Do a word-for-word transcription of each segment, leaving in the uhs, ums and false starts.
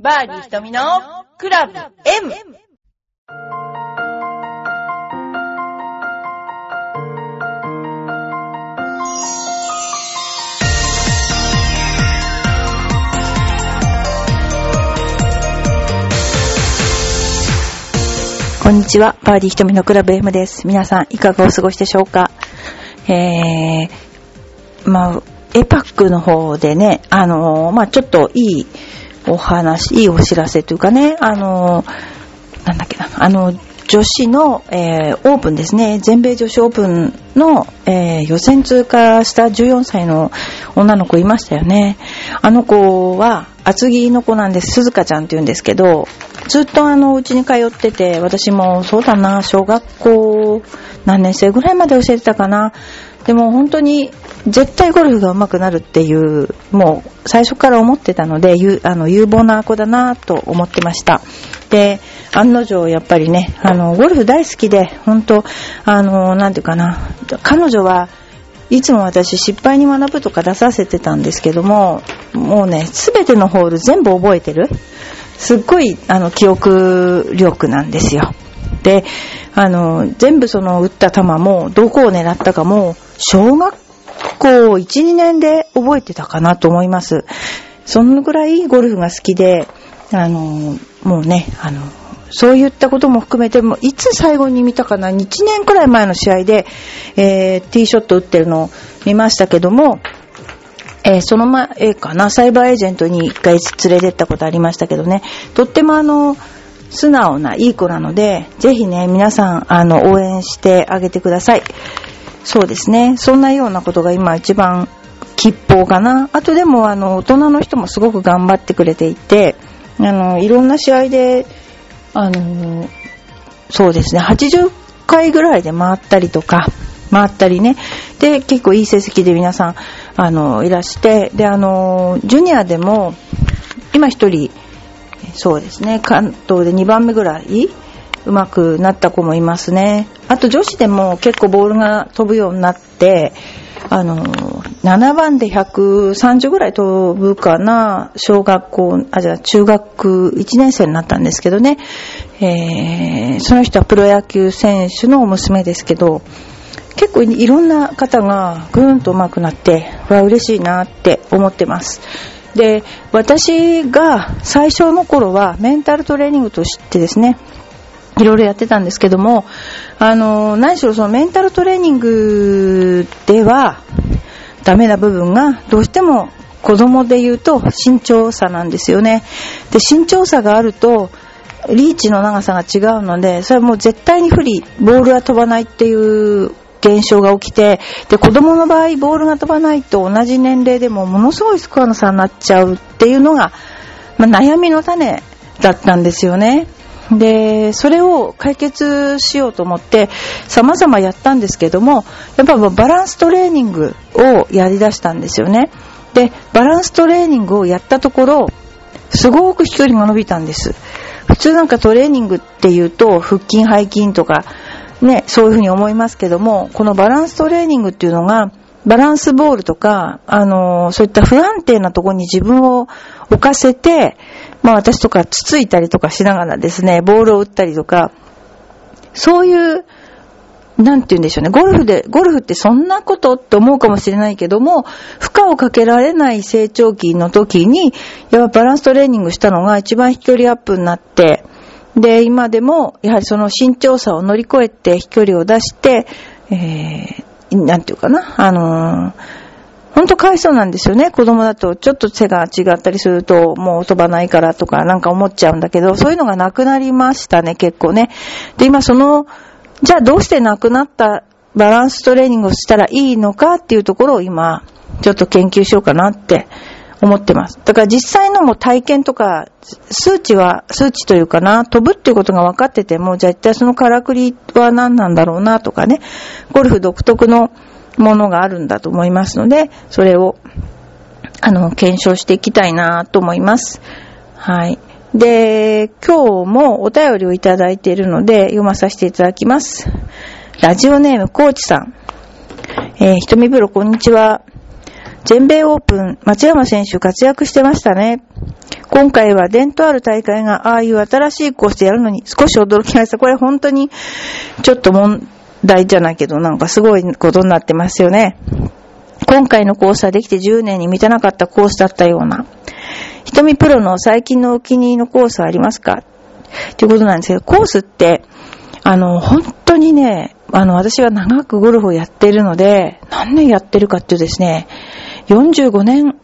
バーディー瞳のクラブ M。 こんにちは、バーディー瞳のクラブ M です。皆さんいかがお過ごしでしょうか。えー、まあエパックの方でね、あのー、まあちょっといいお話、いいお知らせというかね、あのー、なんだっけな、あの女子の、えー、オープンですね、全米女子オープンの、えー、予選通過したじゅうよんさいの女の子いましたよね。あの子は厚木の子なんです。鈴香ちゃんって言うんですけど、ずっとあのうちに通ってて、私もそうだな、小学校何年生ぐらいまで教えてたかな。でも本当に絶対ゴルフが上手くなるっていう、もう最初から思ってたので、ゆあの有望な子だなと思ってました。で、案の定やっぱりね、あのゴルフ大好きで、本当あのなんていうかな、彼女はいつも私失敗に学ぶとか出させてたんですけども、もうね、すべてのホール全部覚えてる。すっごいあの記憶力なんですよ。で、あの全部その打った球もどこを狙ったかも小学校 いち,に 年で覚えてたかなと思います。そのぐらいゴルフが好きで、あのもうね、あのそういったことも含めて、もいつ最後に見たかな、いちねんくらい前の試合で、えー、ティーショット打ってるのを見ましたけども、えー、その前かな、サイバーエージェントに一回連れてったことありましたけどね、とってもあの素直ないい子なので、ぜひね皆さんあの応援してあげてください。そうですね、そんなようなことが今一番吉報かな。あとでもあの大人の人もすごく頑張ってくれていて、あのいろんな試合であのそうですね、はちじゅっかいぐらいで回ったりとか回ったりね、で結構いい成績で皆さんあのいらして、であのジュニアでも今一人、そうですね、関東でにばんめぐらいうまくなった子もいますね。あと女子でも結構ボールが飛ぶようになって、あのななばんでひゃくさんじゅうぐらい飛ぶかな、小学校あじゃあ中学いちねん生になったんですけどね、えー、その人はプロ野球選手の娘ですけど、結構いろんな方がぐーんと上手くなって、わ嬉しいなって思ってます。で、私が最初の頃はメンタルトレーニングとしてですね、いろいろやってたんですけども、あの何しろそのメンタルトレーニングではダメな部分が、どうしても子供で言うと身長差なんですよね。で、身長差があるとリーチの長さが違うので、それはもう絶対に不利、ボールは飛ばないっていう現象が起きて、で子供の場合ボールが飛ばないと同じ年齢でもものすごいスコアの差になっちゃうっていうのが、まあ、悩みの種だったんですよね。でそれを解決しようと思って様々やったんですけども、やっぱバランストレーニングをやりだしたんですよね。でバランストレーニングをやったところ、すごく飛距離が伸びたんです。普通なんかトレーニングっていうと腹筋背筋とかね、そういうふうに思いますけども、このバランストレーニングっていうのが、バランスボールとか、あのー、そういった不安定なところに自分を置かせて、まあ私とかつついたりとかしながらですね、ボールを打ったりとか、そういう、なんて言うんでしょうね、ゴルフで、ゴルフってそんなことって思うかもしれないけども、負荷をかけられない成長期の時に、やっぱバランストレーニングしたのが一番飛距離アップになって、で今でもやはりその身長差を乗り越えて飛距離を出して、えー、なんていうかな、あのー、本当かわいそうなんですよね。子供だとちょっと背が違ったりするともう飛ばないからとかなんか思っちゃうんだけど、そういうのがなくなりましたね、結構ね。で今その、じゃあどうしてなくなったバランストレーニングをしたらいいのかっていうところを今ちょっと研究しようかなって思ってます。だから実際のも体験とか数値は数値というかな、飛ぶっていうことが分かってても、じゃあ一体そのからくりは何なんだろうなとかね、ゴルフ独特のものがあるんだと思いますので、それをあの検証していきたいなと思います。はい。で、今日もお便りをいただいているので読まさせていただきます。ラジオネームコーチさん、えー、ひとみぶろこんにちは。全米オープン、松山選手活躍してましたね。今回は伝統ある大会がああいう新しいコースでやるのに少し驚きました。これ本当にちょっと問題じゃないけど、なんかすごいことになってますよね。今回のコースはできてじゅうねんに満たなかったコースだったような。ひとみプロの最近のお気に入りのコースはありますかということなんですけど、コースってあの本当にね、あの私は長くゴルフをやっているので、何年やってるかっていうですね、よんじゅうごねん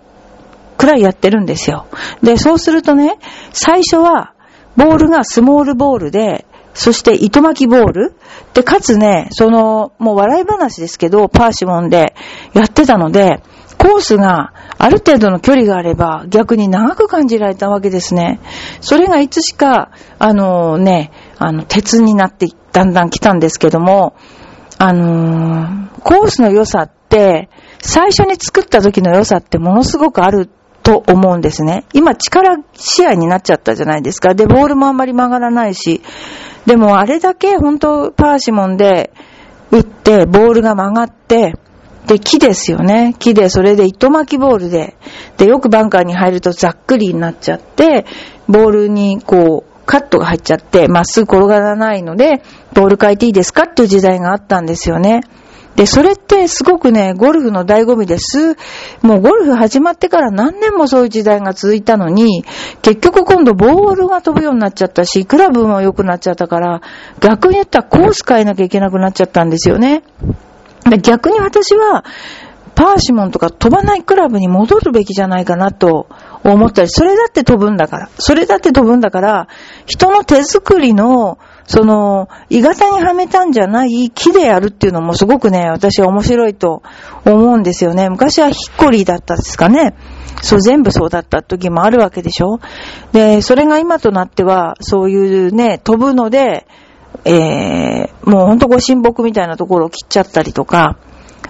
くらいやってるんですよ。で、そうするとね、最初はボールがスモールボールで、そして糸巻きボールで、かつね、そのもう笑い話ですけど、パーシモンでやってたので、コースがある程度の距離があれば逆に長く感じられたわけですね。それがいつしかあのね、あの鉄になってだんだん来たんですけども、あのー、コースの良さって最初に作った時の良さってものすごくあると思うんですね。今力試合になっちゃったじゃないですか。で、ボールもあんまり曲がらないし、でもあれだけ本当パーシモンで打ってボールが曲がって。で、木ですよね。木で、それで糸巻きボールで。で、よくバンカーに入るとざっくりになっちゃって、ボールにこう、カットが入っちゃって、まっすぐ転がらないので、ボール変えていいですかっていう時代があったんですよね。で、それってすごくね、ゴルフの醍醐味です。もうゴルフ始まってから何年もそういう時代が続いたのに、結局今度ボールが飛ぶようになっちゃったし、クラブも良くなっちゃったから、逆に言ったらコース変えなきゃいけなくなっちゃったんですよね。逆に私はパーシモンとか飛ばないクラブに戻るべきじゃないかなと思ったり、それだって飛ぶんだから、それだって飛ぶんだから、人の手作りの、その、鋳型にはめたんじゃない木でやるっていうのもすごくね、私は面白いと思うんですよね。昔はヒッコリーだったですかね。そう、全部そうだった時もあるわけでしょ。で、それが今となっては、そういうね、飛ぶので、えー、もうほんとご神木みたいなところを切っちゃったりとか、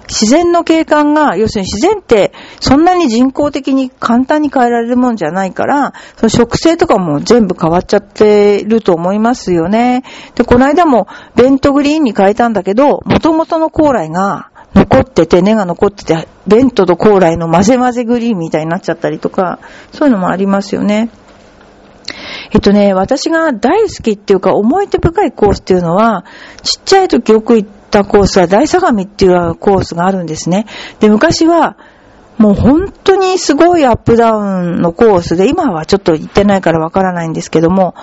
自然の景観が、要するに自然ってそんなに人工的に簡単に変えられるもんじゃないから、その植生とかも全部変わっちゃってると思いますよね。で、この間もベントグリーンに変えたんだけど、元々の高麗が残ってて、根が残ってて、ベントと高麗の混ぜ混ぜグリーンみたいになっちゃったりとか、そういうのもありますよね。えっとね、私が大好きっていうか思い出深いコースっていうのは、ちっちゃい時よく行ったコースは大相模っていうコースがあるんですね。で、昔はもう本当にすごいアップダウンのコースで、今はちょっと行ってないからわからないんですけども、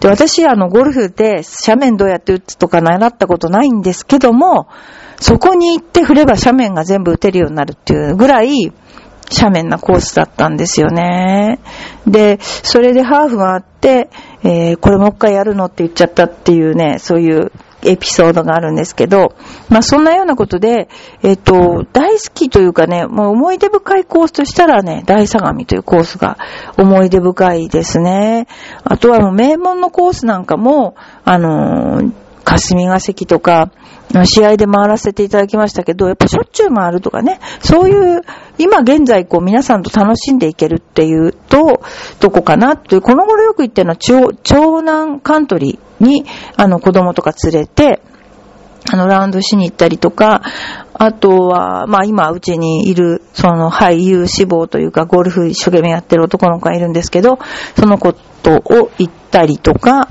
で、私あのゴルフで斜面どうやって打つとか習ったことないんですけども、そこに行って振れば斜面が全部打てるようになるっていうぐらい斜面なコースだったんですよね。で、それでハーフがあって、えー、これもう一回やるのって言っちゃったっていうね、そういうエピソードがあるんですけど、まあそんなようなことで、えっと、大好きというかね、もう思い出深いコースとしたらね、大相模というコースが思い出深いですね。あとはもう名門のコースなんかも、あのー、霞ヶ関とか、試合で回らせていただきましたけど、やっぱしょっちゅう回るとかね、そういう、今現在こう皆さんと楽しんでいけるっていうと、どこかなという、この頃よく行ってるのは長、長南カントリーに、あの子供とか連れて、あのラウンドしに行ったりとか、あとは、まあ今うちにいる、その俳優志望というか、ゴルフ一生懸命やってる男の子がいるんですけど、そのことを行ったりとか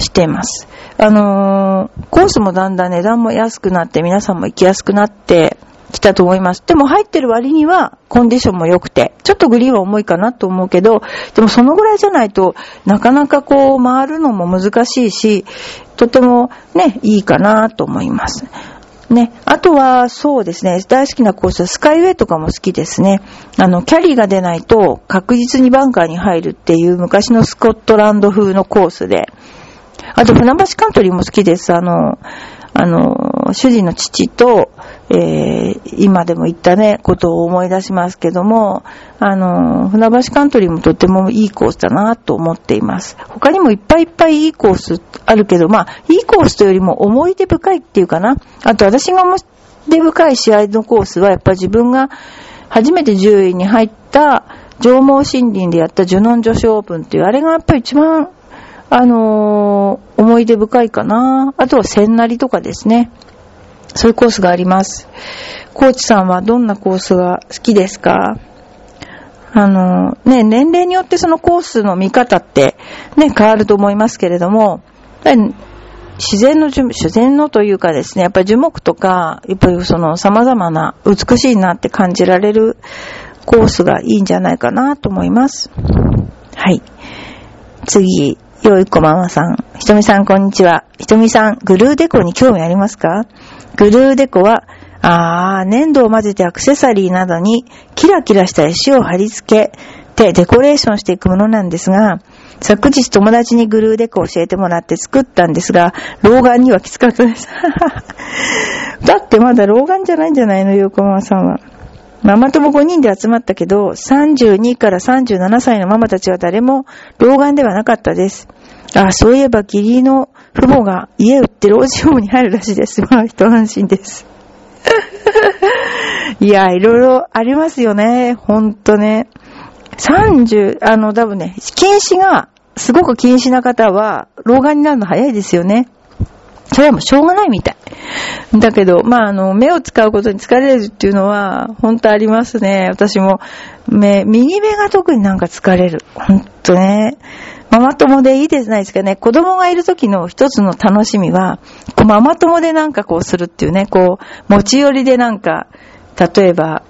しています。あのー、コースもだんだん値段も安くなって、皆さんも行きやすくなってきたと思います。でも入ってる割にはコンディションも良くて、ちょっとグリーンは重いかなと思うけど、でもそのぐらいじゃないとなかなかこう回るのも難しいし、とてもね、いいかなと思います。ね、あとはそうですね、大好きなコースはスカイウェイとかも好きですね。あのキャリーが出ないと確実にバンカーに入るっていう昔のスコットランド風のコースで、あと船橋カントリーも好きです。あの、あの、主人の父と、えー、今でも言ったね、ことを思い出しますけども、あの、船橋カントリーもとてもいいコースだなと思っています。他にもいっぱいいっぱいいいコースあるけど、まあ、いいコースというよりも思い出深いっていうかな。あと私が思い出深い試合のコースは、やっぱり自分が初めてじゅういに入った、上毛森林でやったジュノン女子オープンっていう、あれがやっぱり一番、あのー、思い出深いかな。あとは千成とかですね。そういうコースがあります。コーチさんはどんなコースが好きですか？あの、ね、年齢によってそのコースの見方ってね、変わると思いますけれども、自然の、自然のというかですね、やっぱり樹木とか、やっぱりその様々な美しいなって感じられるコースがいいんじゃないかなと思います。はい。次、よいこママさん。ひとみさん、こんにちは。ひとみさん、グルーデコに興味ありますか？グルーデコは、ああ、粘土を混ぜてアクセサリーなどにキラキラした石を貼り付けてデコレーションしていくものなんですが、昨日友達にグルーデコを教えてもらって作ったんですが、老眼にはきつかったです。だってまだ老眼じゃないんじゃないの、ようこママさんは。ママ友ごにんで集まったけど、さんじゅうにからさんじゅうななさいのママたちは誰も老眼ではなかったです。あ、そういえば義理の父母が家売って老人ホームに入るらしいです。まあ一安心です。いや、いろいろありますよね。ほんとね。さんじゅう、あの、多分ね、近視が、すごく近視な方は、老眼になるの早いですよね。それはもうしょうがないみたい。だけど、まあ、あの、目を使うことに疲れるっていうのは、ほんとありますね。私も、目、右目が特になんか疲れる。ほんとね。ママ友でいいですないですかね。子供がいる時の一つの楽しみは、こうママ友でなんかこうするっていうね、こう、持ち寄りでなんか、例えば、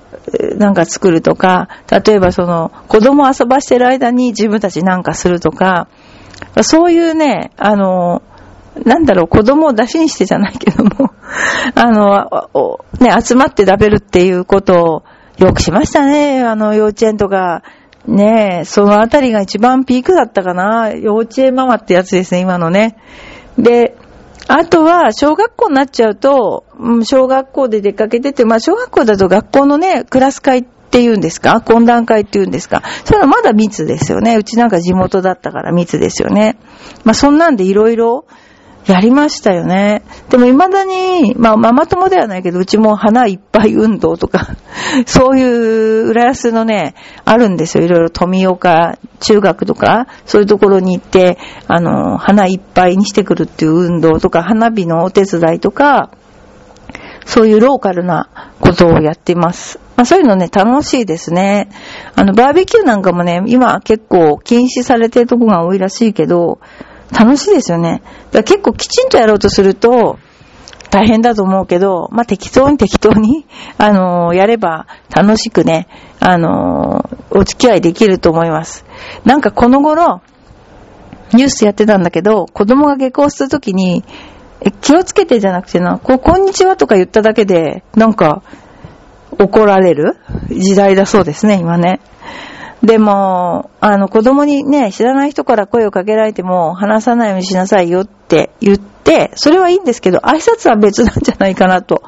なんか作るとか、例えばその、子供遊ばしてる間に自分たちなんかするとか、そういうね、あの、なんだろう、子供を出しにしてじゃないけども、あの、ね、集まって食べるっていうことをよくしましたね。あの、幼稚園とか、ねえ、そのあたりが一番ピークだったかな。幼稚園ママってやつですね、今のね。で、あとは、小学校になっちゃうと、小学校で出かけてて、まあ、小学校だと学校のね、クラス会っていうんですか、懇談会っていうんですか、そういうのまだ密ですよね。うちなんか地元だったから密ですよね。まあ、そんなんでいろいろやりましたよね。でも未だに、まあ、ママ友ではないけど、うちも花いっぱい運動とか、そういう浦安のね、あるんですよ。いろいろ富岡中学とか、そういうところに行って、あの、花いっぱいにしてくるっていう運動とか、花火のお手伝いとか、そういうローカルなことをやっています。まあ、そういうのね、楽しいですね。あの、バーベキューなんかもね、今結構禁止されてるとこが多いらしいけど、楽しいですよね。だから結構きちんとやろうとすると大変だと思うけど、まあ、適当に適当に、あのー、やれば楽しくね、あのー、お付き合いできると思います。なんかこの頃、ニュースやってたんだけど、子供が下校するときに、え、気をつけてじゃなくてな、こう、こんにちはとか言っただけで、なんか怒られる時代だそうですね、今ね。でも、あの、子供にね、知らない人から声をかけられても、話さないようにしなさいよって言って、それはいいんですけど、挨拶は別なんじゃないかなと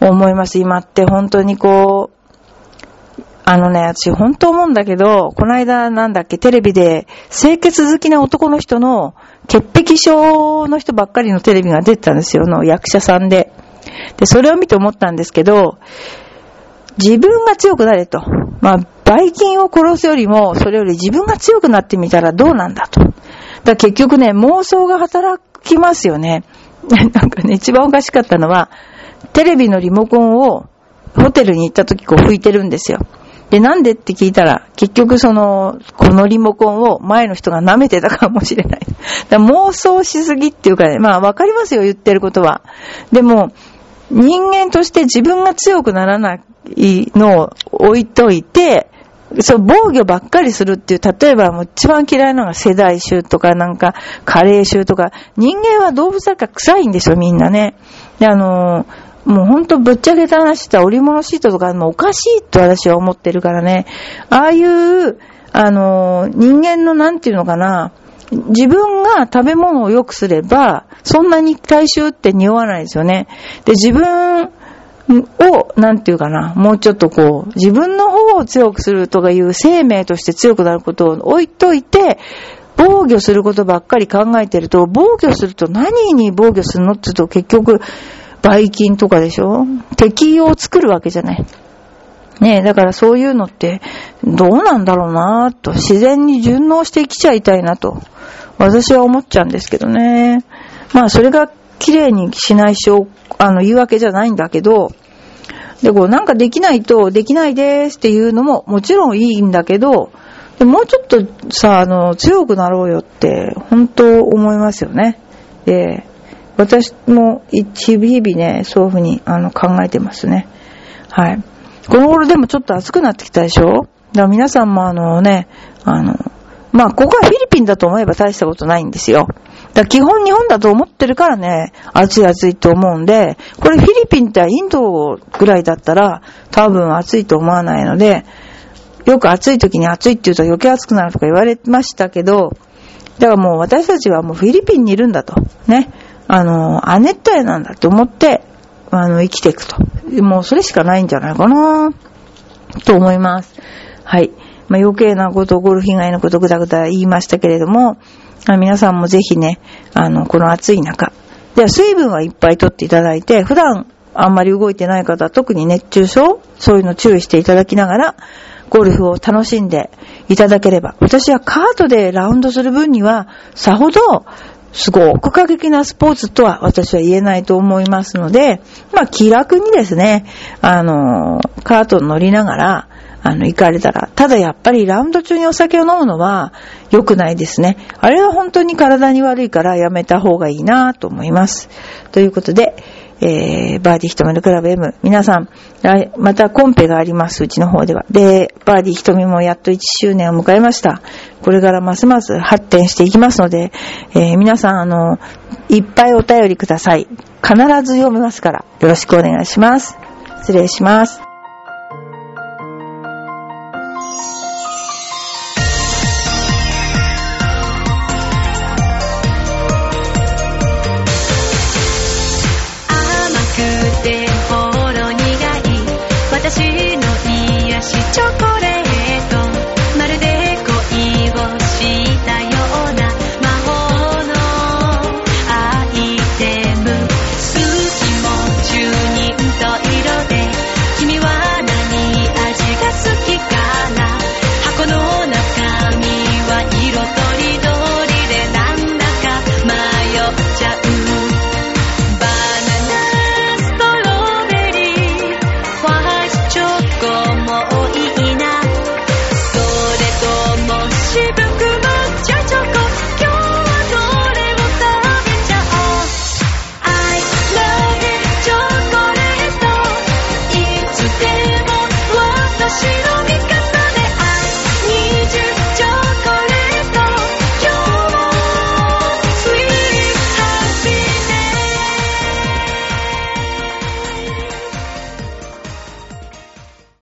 思います。今って本当にこう、あのね、私本当思うんだけど、この間なんだっけ、テレビで、清潔好きな男の人の、潔癖症の人ばっかりのテレビが出てたんですよ、の役者さんで。で、それを見て思ったんですけど、自分が強くなれと。まあ、ばい菌を殺すよりも、それより自分が強くなってみたらどうなんだと。だから結局ね、妄想が働きますよね。なんかね、一番おかしかったのは、テレビのリモコンをホテルに行った時こう拭いてるんですよ。で、なんでって聞いたら、結局その、このリモコンを前の人が舐めてたかもしれない。だから妄想しすぎっていうかね、まあわかりますよ、言ってることは。でも、人間として自分が強くならないのを置いといて、そう、防御ばっかりするっていう、例えばもう一番嫌いなのが世代臭とかなんか、加齢臭とか、人間は動物だから臭いんですよ、みんなね。で、あのー、もうほんとぶっちゃけた話した織物シートとか、もうおかしいと私は思ってるからね。ああいう、あのー、人間のなんていうのかな、自分が食べ物を良くすれば、そんなに体臭って匂わないですよね。で、自分を、なんていうかな、もうちょっとこう、自分の方を強くするとかいう生命として強くなることを置いといて、防御することばっかり考えてると、防御すると何に防御するのって言うと結局、ばい菌とかでしょ？敵を作るわけじゃない。ねえ、だからそういうのってどうなんだろうなぁと、自然に順応してきちゃいたいなと、私は思っちゃうんですけどね。まあそれが綺麗にしないしを、あの、言うわけじゃないんだけど、で、こう、なんかできないと、できないですっていうのも、もちろんいいんだけど、でもうちょっとさ、あの、強くなろうよって、本当思いますよね。で、私も、日々ね、そういうふうに、あの、考えてますね。はい。この頃でもちょっと暑くなってきたでしょ?だから皆さんもあのね、あの、まあ、ここはフィリピンだと思えば大したことないんですよ。だから基本日本だと思ってるからね、暑い暑いと思うんで、これフィリピンってインドぐらいだったら多分暑いと思わないので、よく暑い時に暑いって言うと余計暑くなるとか言われましたけど、だからもう私たちはもうフィリピンにいるんだと、ね、あの、亜熱帯なんだと思って、あの、生きていくと。もうそれしかないんじゃないかなと思います。はい。まあ、余計なこと、ゴルフ以外のことぐだぐだ言いましたけれども、皆さんもぜひね、あの、この暑い中。では、水分はいっぱい取っていただいて、普段あんまり動いてない方は特に熱中症、そういうの注意していただきながら、ゴルフを楽しんでいただければ。私はカートでラウンドする分には、さほど、すごく過激なスポーツとは私は言えないと思いますので、まあ、気楽にですね、あの、カートに乗りながら、あの、行かれたら。ただやっぱりラウンド中にお酒を飲むのは良くないですね。あれは本当に体に悪いからやめた方がいいなと思います。ということで、えー、バーディーひとめのクラブ M、皆さん、またコンペがあります、うちの方では。で、バーディーひとめもやっといっしゅうねんを迎えました。これからますます発展していきますので、えー、皆さん、あの、いっぱいお便りください。必ず読みますから、よろしくお願いします。失礼します。